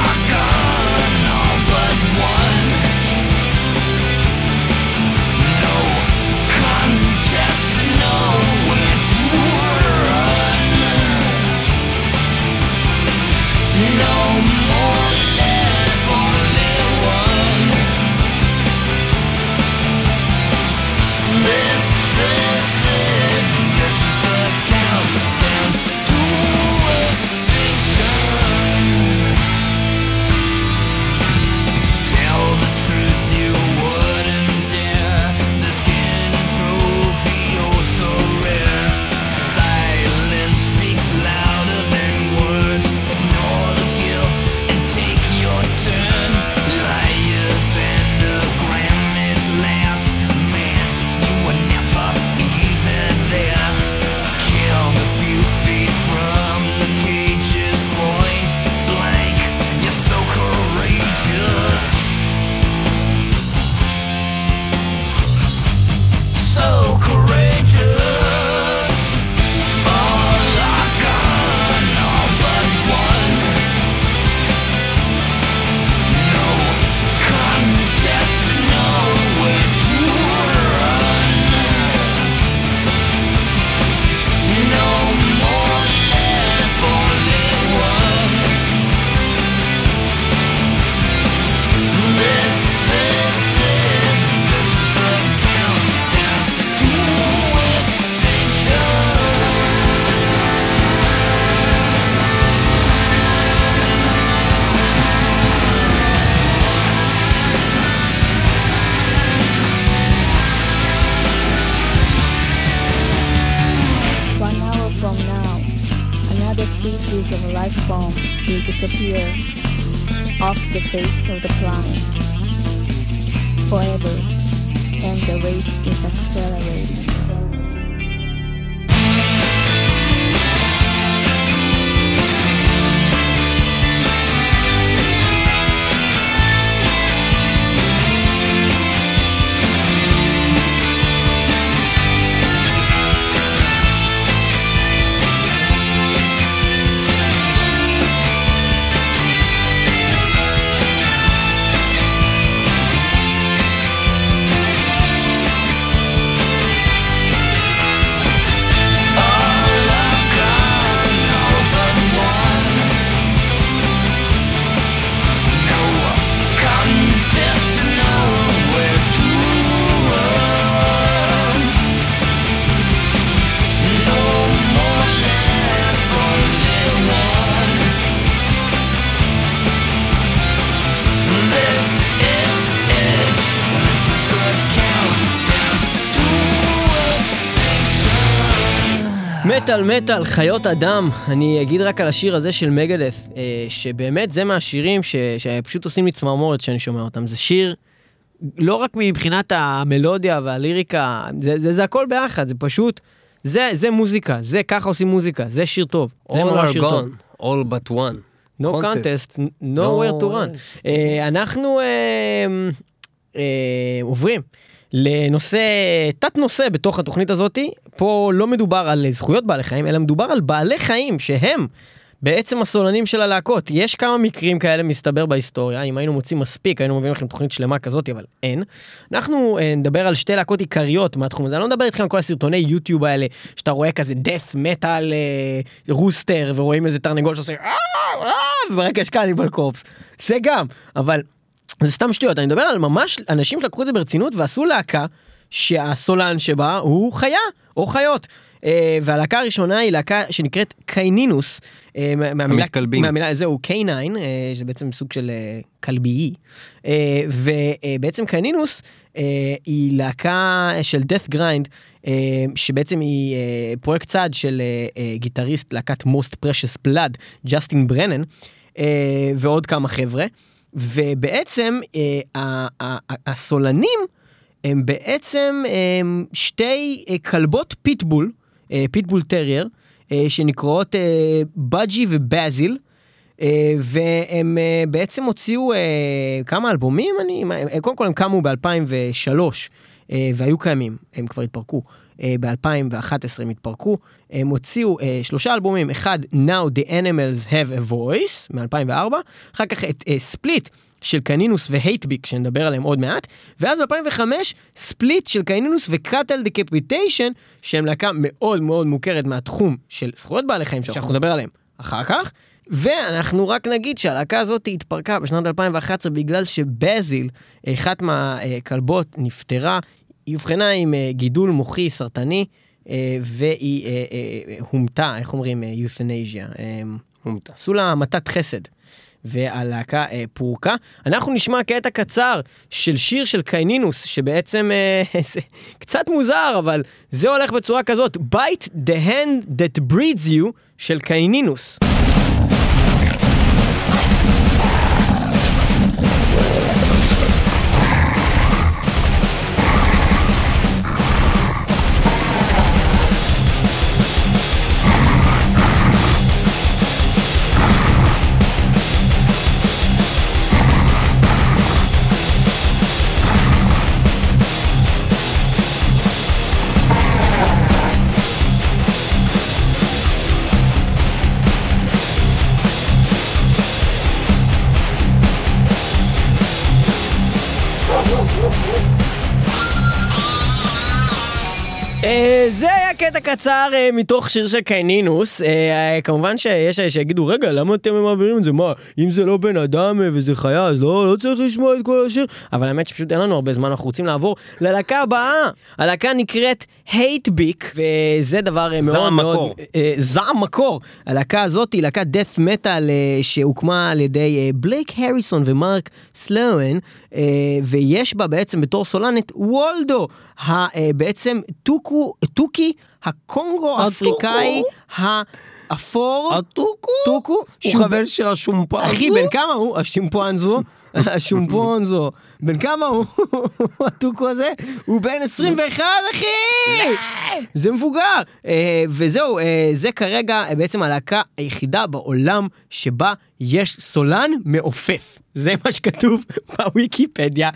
face of the planet forever, and the rate is accelerating. מטל מטל, חיות אדם, אני אגיד רק על השיר הזה של מגדף, שבאמת זה מהשירים שפשוט עושים לי צמרמורת שאני שומע אותם, זה שיר, לא רק מבחינת המלודיה והליריקה, זה הכל ביחד, זה פשוט, זה מוזיקה, זה ככה עושים מוזיקה, זה שיר טוב, זה ממש שיר טוב. All are gone, all but one. No contest, nowhere to run. אנחנו עוברים. לנושא, תת נושא בתוך התוכנית הזאת, פה לא מדובר על זכויות בעלי חיים, אלא מדובר על בעלי חיים שהם בעצם הסולנים של הלהקות. יש כמה מקרים כאלה מסתבר בהיסטוריה, אם היינו מוצאים מספיק, היינו מביאים לכם תוכנית שלמה כזאת, אבל אין. אנחנו נדבר על שתי להקות עיקריות מהתחום הזה, אני לא מדבר איתכם על כל הסרטוני יוטיוב האלה, שאתה רואה כזה death metal רוסטר, ורואים איזה תרנגול שעושה, וברק יש קניבל קופס, זה גם, אבל... זה סתם שטויות, אני מדבר על ממש אנשים שלקחו את זה ברצינות ועשו להקה שהסולן שבה הוא חיה או חיות, והלהקה הראשונה היא להקה שנקראת קנינוס, מהמילה זהו קיניין, שזה בעצם סוג של כלביי, ובעצם קנינוס היא להקה של death grind, שבעצם היא פרויקט צעד של גיטריסט להקת Most Precious Blood, ג'סטין ברנן, ועוד כמה חבר'ה, ובעצם הסולנים הם בעצם שתי כלבות פיטבול, פיטבול טרייר, שנקראות בג'י ובאזיל, והם בעצם הוציאו כמה אלבומים, קודם כל הם קמו ב-2003 והיו קיימים, הם כבר התפרקו, ב-2011 הם התפרקו, הם הוציאו 3 אלבומים, אחד Now the Animals Have a Voice, מ-2004, אחר כך את ספליט של קנינוס והייטביק, שנדבר עליהם עוד מעט, ואז ב-2005 ספליט של קנינוס וקאטל דקפיטיישן, שהם להקה מאוד מאוד מוכרת מהתחום של זכויות בעלי חיים, שאנחנו נדבר עליהם אחר כך, ואנחנו רק נגיד שהלהקה הזאת התפרקה בשנת 2011, בגלל שבאזיל, אחת מהכלבות נפטרה, היא הבחנה עם גידול מוחי סרטני, והיא הומתה, איך אומרים, יות'נזיה. הומתה. עשו לה מתת חסד, והלהקה פורקה. אנחנו נשמע קטע קצר של שיר של קנינוס, שבעצם קצת מוזר, אבל זה הולך בצורה כזאת, Bite the hand that breeds you של קנינוס. זה היה קטע קצר מתוך שיר של קנינוס, כמובן שיש שיגידו, רגע, למה אתם מעבירים את זה? מה, אם זה לא בן אדם וזה חיה, אז לא צריך לשמוע את כל השיר, אבל האמת שפשוט אין לנו הרבה זמן, אנחנו רוצים לעבור ללהקה הבאה, הלהקה נקראת Hatebeak, וזה דבר מאוד מאוד... זעם מקור. הלהקה הזאת היא להקת death metal שהוקמה על ידי בלייק הריסון ומרק סלואן, ויש בה בעצם בתור סולנית וולדו, בעצם טוקי הקונגו אפריקאי האפור, טוקו, שהוא חבר של השומפנזו. אחי, בן כמה הוא? השומפנזו. השומפונזו, בן כמה הוא? הטוקו הזה? הוא בן 21, אחי! זה מבוגר! וזהו, זה כרגע בעצם הלהקה היחידה בעולם שבה יש סולן מעופף. זה מה שכתוב בוויקיפדיה.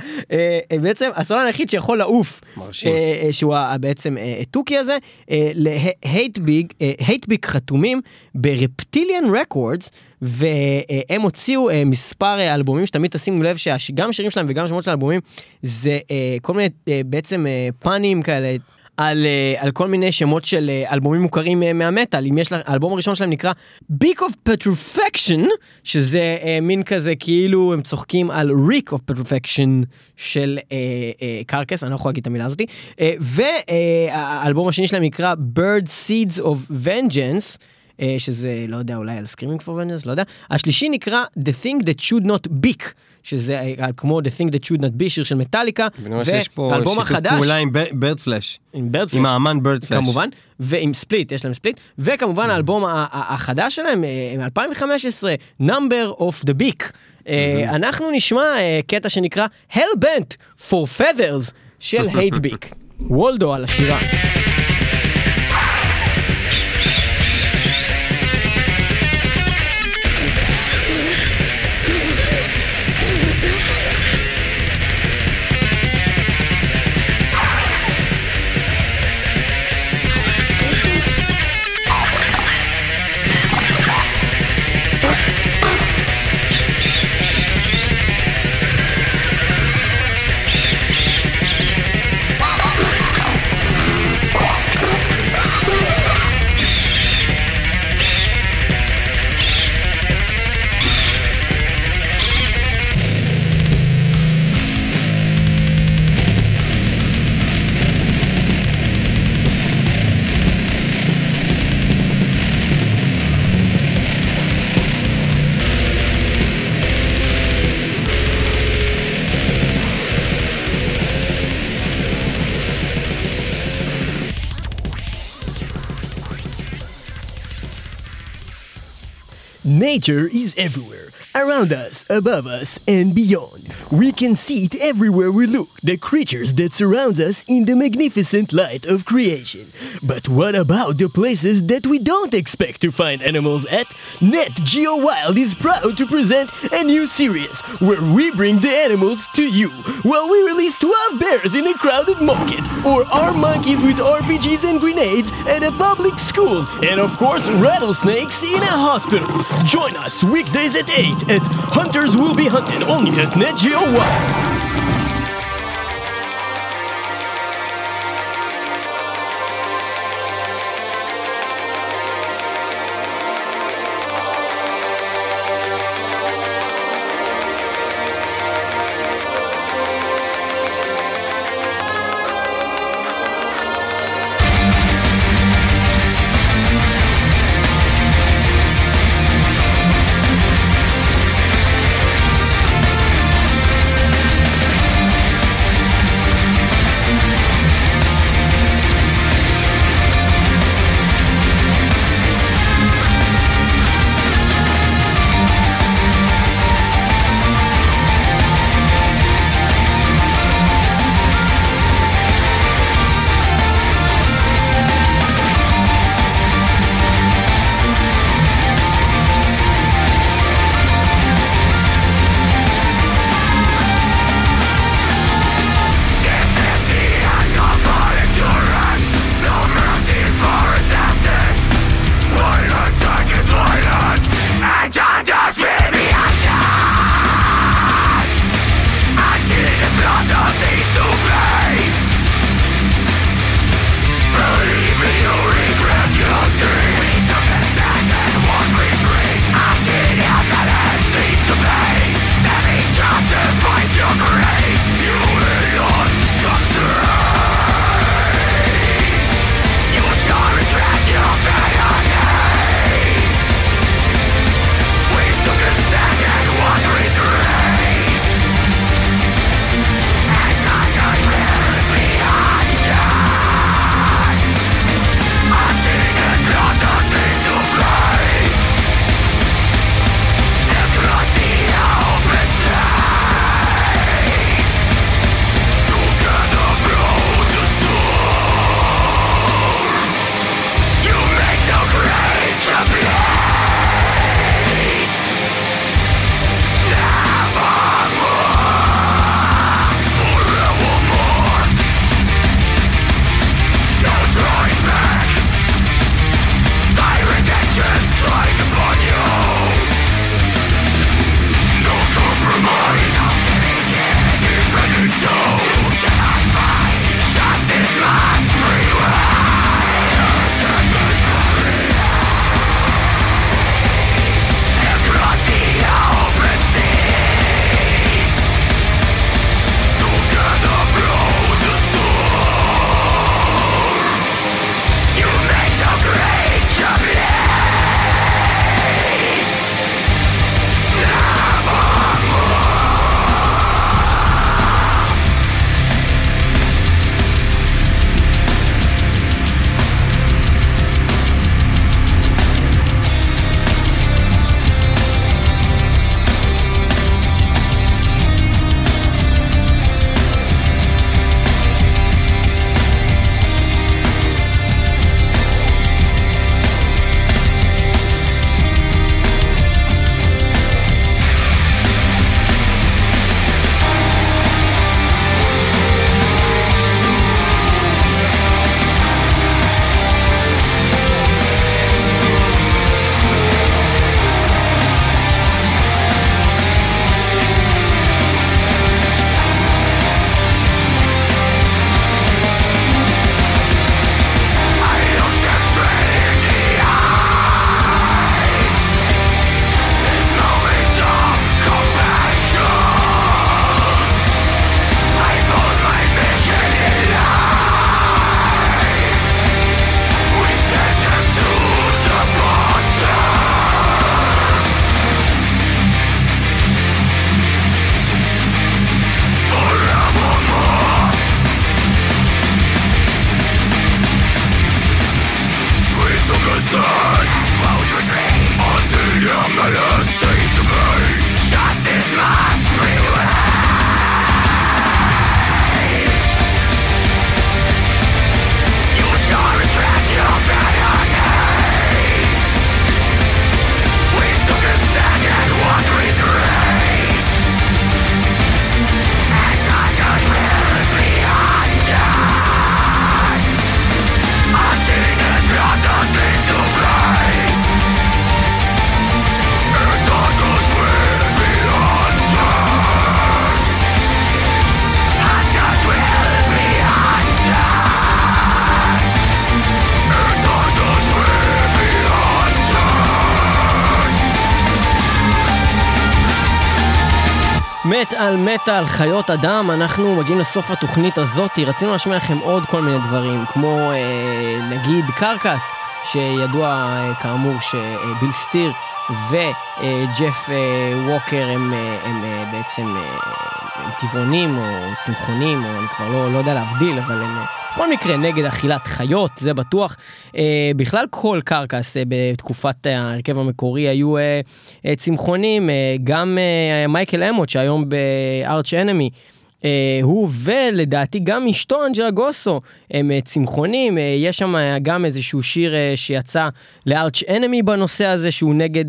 בעצם הסולן היחיד שיכול לעוף, שהוא בעצם הטוקי הזה, להייטביק חתומים ברפטיליאן רקורדס, והם הוציאו מספר אלבומים, שתמיד תשימו לב שגם שירים שלהם וגם שמות של אלבומים, זה כל מיני בעצם פנים כאלה, על כל מיני שמות של אלבומים מוכרים מהמטל. אם יש לה, האלבום הראשון שלהם נקרא Beak of Petrification, שזה מין כזה כאילו הם צוחקים על Reek of Petrification של קרקס, אני לא יכול להגיד את המילה הזאת, והאלבום השני שלהם נקרא Bird Seeds of Vengeance, שזה, לא יודע, אולי על Screaming for Vengeance, לא יודע. השלישי נקרא The Thing That Should Not Beak, שזה כמו The Thing That Should Not Beak, שיר של מטליקה, ואלבום החדש. פעולה עם Bird Flesh. עם Bird Flesh. עם האמן Bird Flesh. כמובן, ועם ספליט, יש להם ספליט, וכמובן האלבום החדש שלהם, 2015, Number of the Beak. אנחנו נשמע קטע שנקרא Hellbent for Feathers של Hatebeak. וולדו על השירה. Nature is everywhere, around us, above us, and beyond. We can see it everywhere we look, the creatures that surround us in the magnificent light of creation. But what about the places that we don't expect to find animals at? Net Geo Wild is proud to present a new series, where we bring the animals to you, while we release 12 bears in a crowded market, or armed monkeys with RPGs and grenades at a public school, and of course rattlesnakes in a hospital. Join us weekdays at 8 at Hunters Will Be Hunted, only at Net Geo Wild. מטאל מטאל, חיות אדם, אנחנו מגיעים לסוף התוכנית הזאת. רצינו לשמיע לכם עוד כל מיני דברים, כמו נגיד קרקס, שידוע כאמור שביל סטיר וג'ף ווקר הם בעצם טבעונים או צמחונים, או אני כבר לא יודע להבדיל, אבל הם בכל מקרה נגד אכילת חיות, זה בטוח. בכלל כל קרקס בתקופת הרכב המקורי היו צמחונים, גם מייקל אמוט שהיום בארץ' אנמי, הוא ולדעתי גם אשתו אנג'לה גוסו הם צמחונים. יש שם גם איזשהו שיר שיצא לארץ' אנמי בנושא הזה, שהוא נגד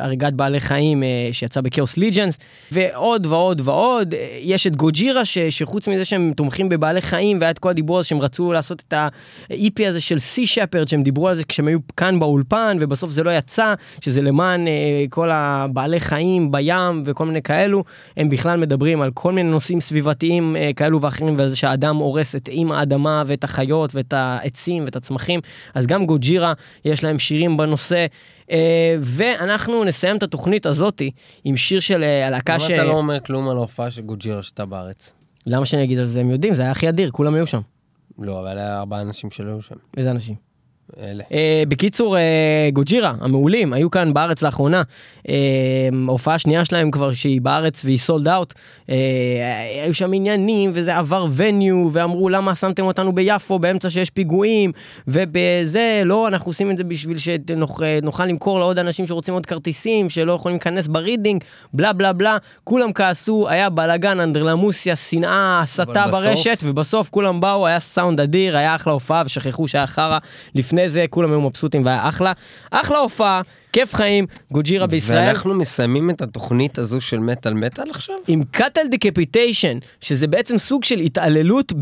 הריגת בעלי חיים, שיצא בקאוס ליג'נס, ועוד ועוד ועוד. יש את גוג'ירה שחוץ מזה שהם תומכים בבעלי חיים, והיה את כל הדיבור הזה שהם רצו לעשות את ה-EP הזה של סי שפרד, שהם דיברו על זה כשהם היו כאן באולפן, ובסוף זה לא יצא, שזה למען כל הבעלי חיים בים וכל מיני כאלו. הם בכלל מדברים על כל מיני נושאים סביבתיים כאלו ואחרים, וזה שהאדם הורס את עם האדמה ואת החיות ואת העצים ואת הצמחים. אז גם גוג'ירה יש להם שירים בנושא. ואנחנו נסיים את התוכנית הזאת עם שיר של הלהקה ש... אתה לא אומר כלום על ההופעה של גוג'ירה שאתה בארץ. למה שאני אגיד על זה? הם יודעים, זה היה הכי אדיר, כולם היו שם. לא, אבל היה 4 אנשים שלא היו שם. איזה אנשים? בקיצור, גוג'ירה המעולים היו כאן בארץ לאחרונה, הופעה שנייה שלהם כבר שהיא בארץ והיא סולד אאוט. היו שם עניינים וזה עבר וניו, ואמרו למה שמתם אותנו ביפו באמצע שיש פיגועים ובזה, לא, אנחנו עושים את זה בשביל שנוכל למכור לעוד אנשים שרוצים עוד כרטיסים שלא יכולים להיכנס ברידינג, בלה בלה בלה. כולם כעסו, היה בלגן, אנדרלמוסיה, שנאה, הסתה ברשת, ובסוף כולם באו, היה סאונד אדיר, היה אחלה הופעה, ושכחו שהיה חרא לפני זה, כולם היו מבסוטים והיה אחלה. אחלה הופעה, כיף חיים, גוג'ירה בישראל. ואנחנו מסיימים את התוכנית הזו של מטל מטל עכשיו? עם Cattle Decapitation, שזה בעצם סוג של התעללות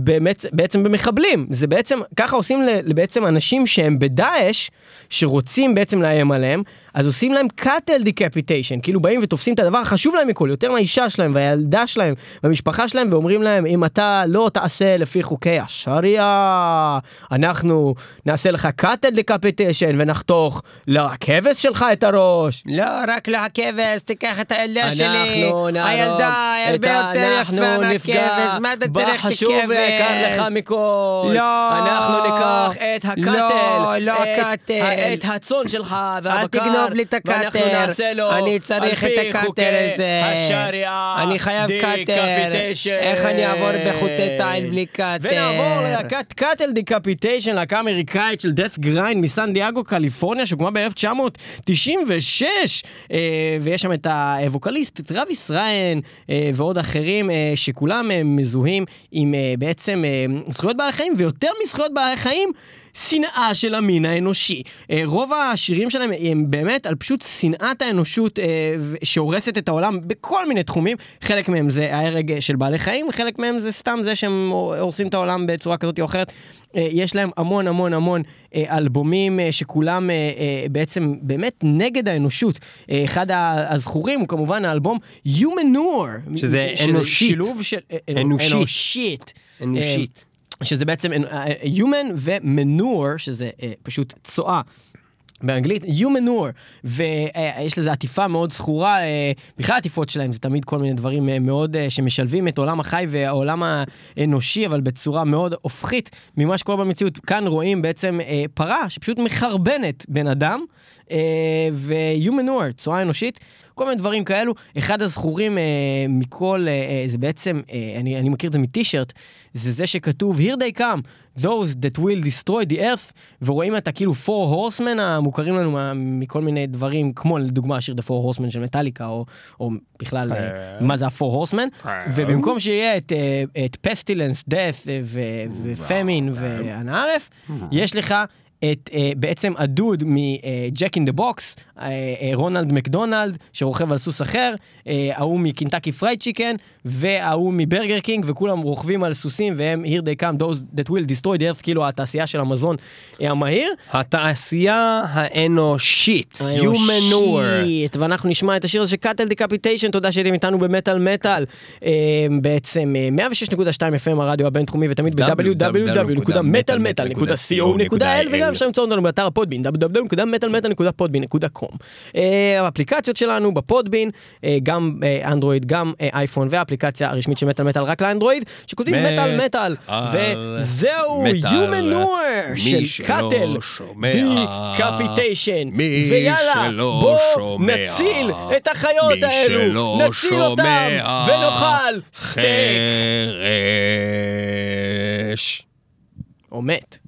בעצם במחבלים. זה בעצם, ככה עושים בעצם אנשים שהם בדאש, שרוצים בעצם להם עליהם, אז עושים להם Cattle Decapitation, כאילו באים ותופסים את הדבר החשוב להם מכל, יותר מהאישה שלהם והילדה שלהם והמשפחה שלהם, ואומרים להם, אם אתה לא תעשה לפי חוקי השריעה, אנחנו נעשה לך Cattle Decapitation ונחתוך לכבש שלך את הראש. לא, רק לכבש, תיקח את הילדה שלי, הילדה הרבה יותר יפה מהכבש, מה אתה צריך ככבש? בחשוב ויקר לך מכל. לא, אנחנו ניקח את הקטל, את הצאן שלך והבקר, לי את הקטר, אני צריך את הקטר הזה, אני חייב קטר, איך אני אעבור בחוטי טייל בלי קטר? ונעבור ללהקת Cattle Decapitation, להקה אמריקאית של דאת' גריינד מסן דיאגו קליפורניה, שהוקמה ב-1996, ויש שם את הווקליסט טרוויס ריין ועוד אחרים שכולם מזוהים עם בעצם זכויות בעלי חיים, ויותר מזכויות בעלי חיים, שנאה של המין האנושי. רוב השירים שלהם הם באמת על פשוט שנאת האנושות שהורסת את העולם בכל מיני תחומים. חלק מהם זה ההרג של בעלי חיים, חלק מהם זה סתם זה שהם הורסים את העולם בצורה כזאת או אחרת. יש להם המון המון המון אלבומים שכולם בעצם באמת נגד האנושות. אחד הזכורים הוא כמובן האלבום Humanure, שזה אנושית. אנושית. אנושית. שזה בעצם human ומנור, שזה פשוט צואה באנגלית, humanure, ויש לזה עטיפה מאוד זכורה. בכלל העטיפות שלהם זה תמיד כל מיני דברים מאוד שמשלבים את עולם החי והעולם האנושי, אבל בצורה מאוד הופכית ממה שקורה במציאות. כאן רואים בעצם פרה שפשוט מחרבנת בן אדם, ו-humanure, צואה אנושית, כל מיני דברים כאלו. אחד הזכורים מכל, זה בעצם, אני מכיר את זה מטישרט, זה שכתוב, Here they come, those that will destroy the earth, ורואים את כאילו four horsemen המוכרים לנו מכל מיני דברים, כמו לדוגמה השיר The Four Horsemen של מטליקה, או בכלל, מה זה ה-Four Horsemen, ובמקום שיהיה את Pestilence, Death, ו-Famine, והנערף, יש לך את בעצם הדוד מ-Jack in the Box, רונלד מקדונלד, שרוכב על סוס אחר, ההוא מקינטקי פרייד צ'יקן, וההוא מברגר קינג, וכולם רוכבים על סוסים, והם here they come, those that will destroy the earth, כאילו התעשייה של המזון המהיר. התעשייה האנושית, humanure. ואנחנו נשמע את השיר הזה של Cattle Decapitation, תודה שאתם איתנו במטל מטל, בעצם 106.2 FM הרדיו הבינתחומי, ותמיד ב-www.metalmetal.co.il, וגם אפשר למצוא אותנו באתר הפודבין, www.metalmetal.podbean.com. האפליקציות שלנו בפודבין, גם אנדרואיד, גם אייפון, והאפליקציה הרשמית של מטל מטל רק לאנדרואיד, שכותבים מטל מטל, וזהו, Human Noir של קאטל דיקפיטיישן. ויאללה, בוא נציל את החיות האלו, נציל אותם ונאכל סטייק. או מת.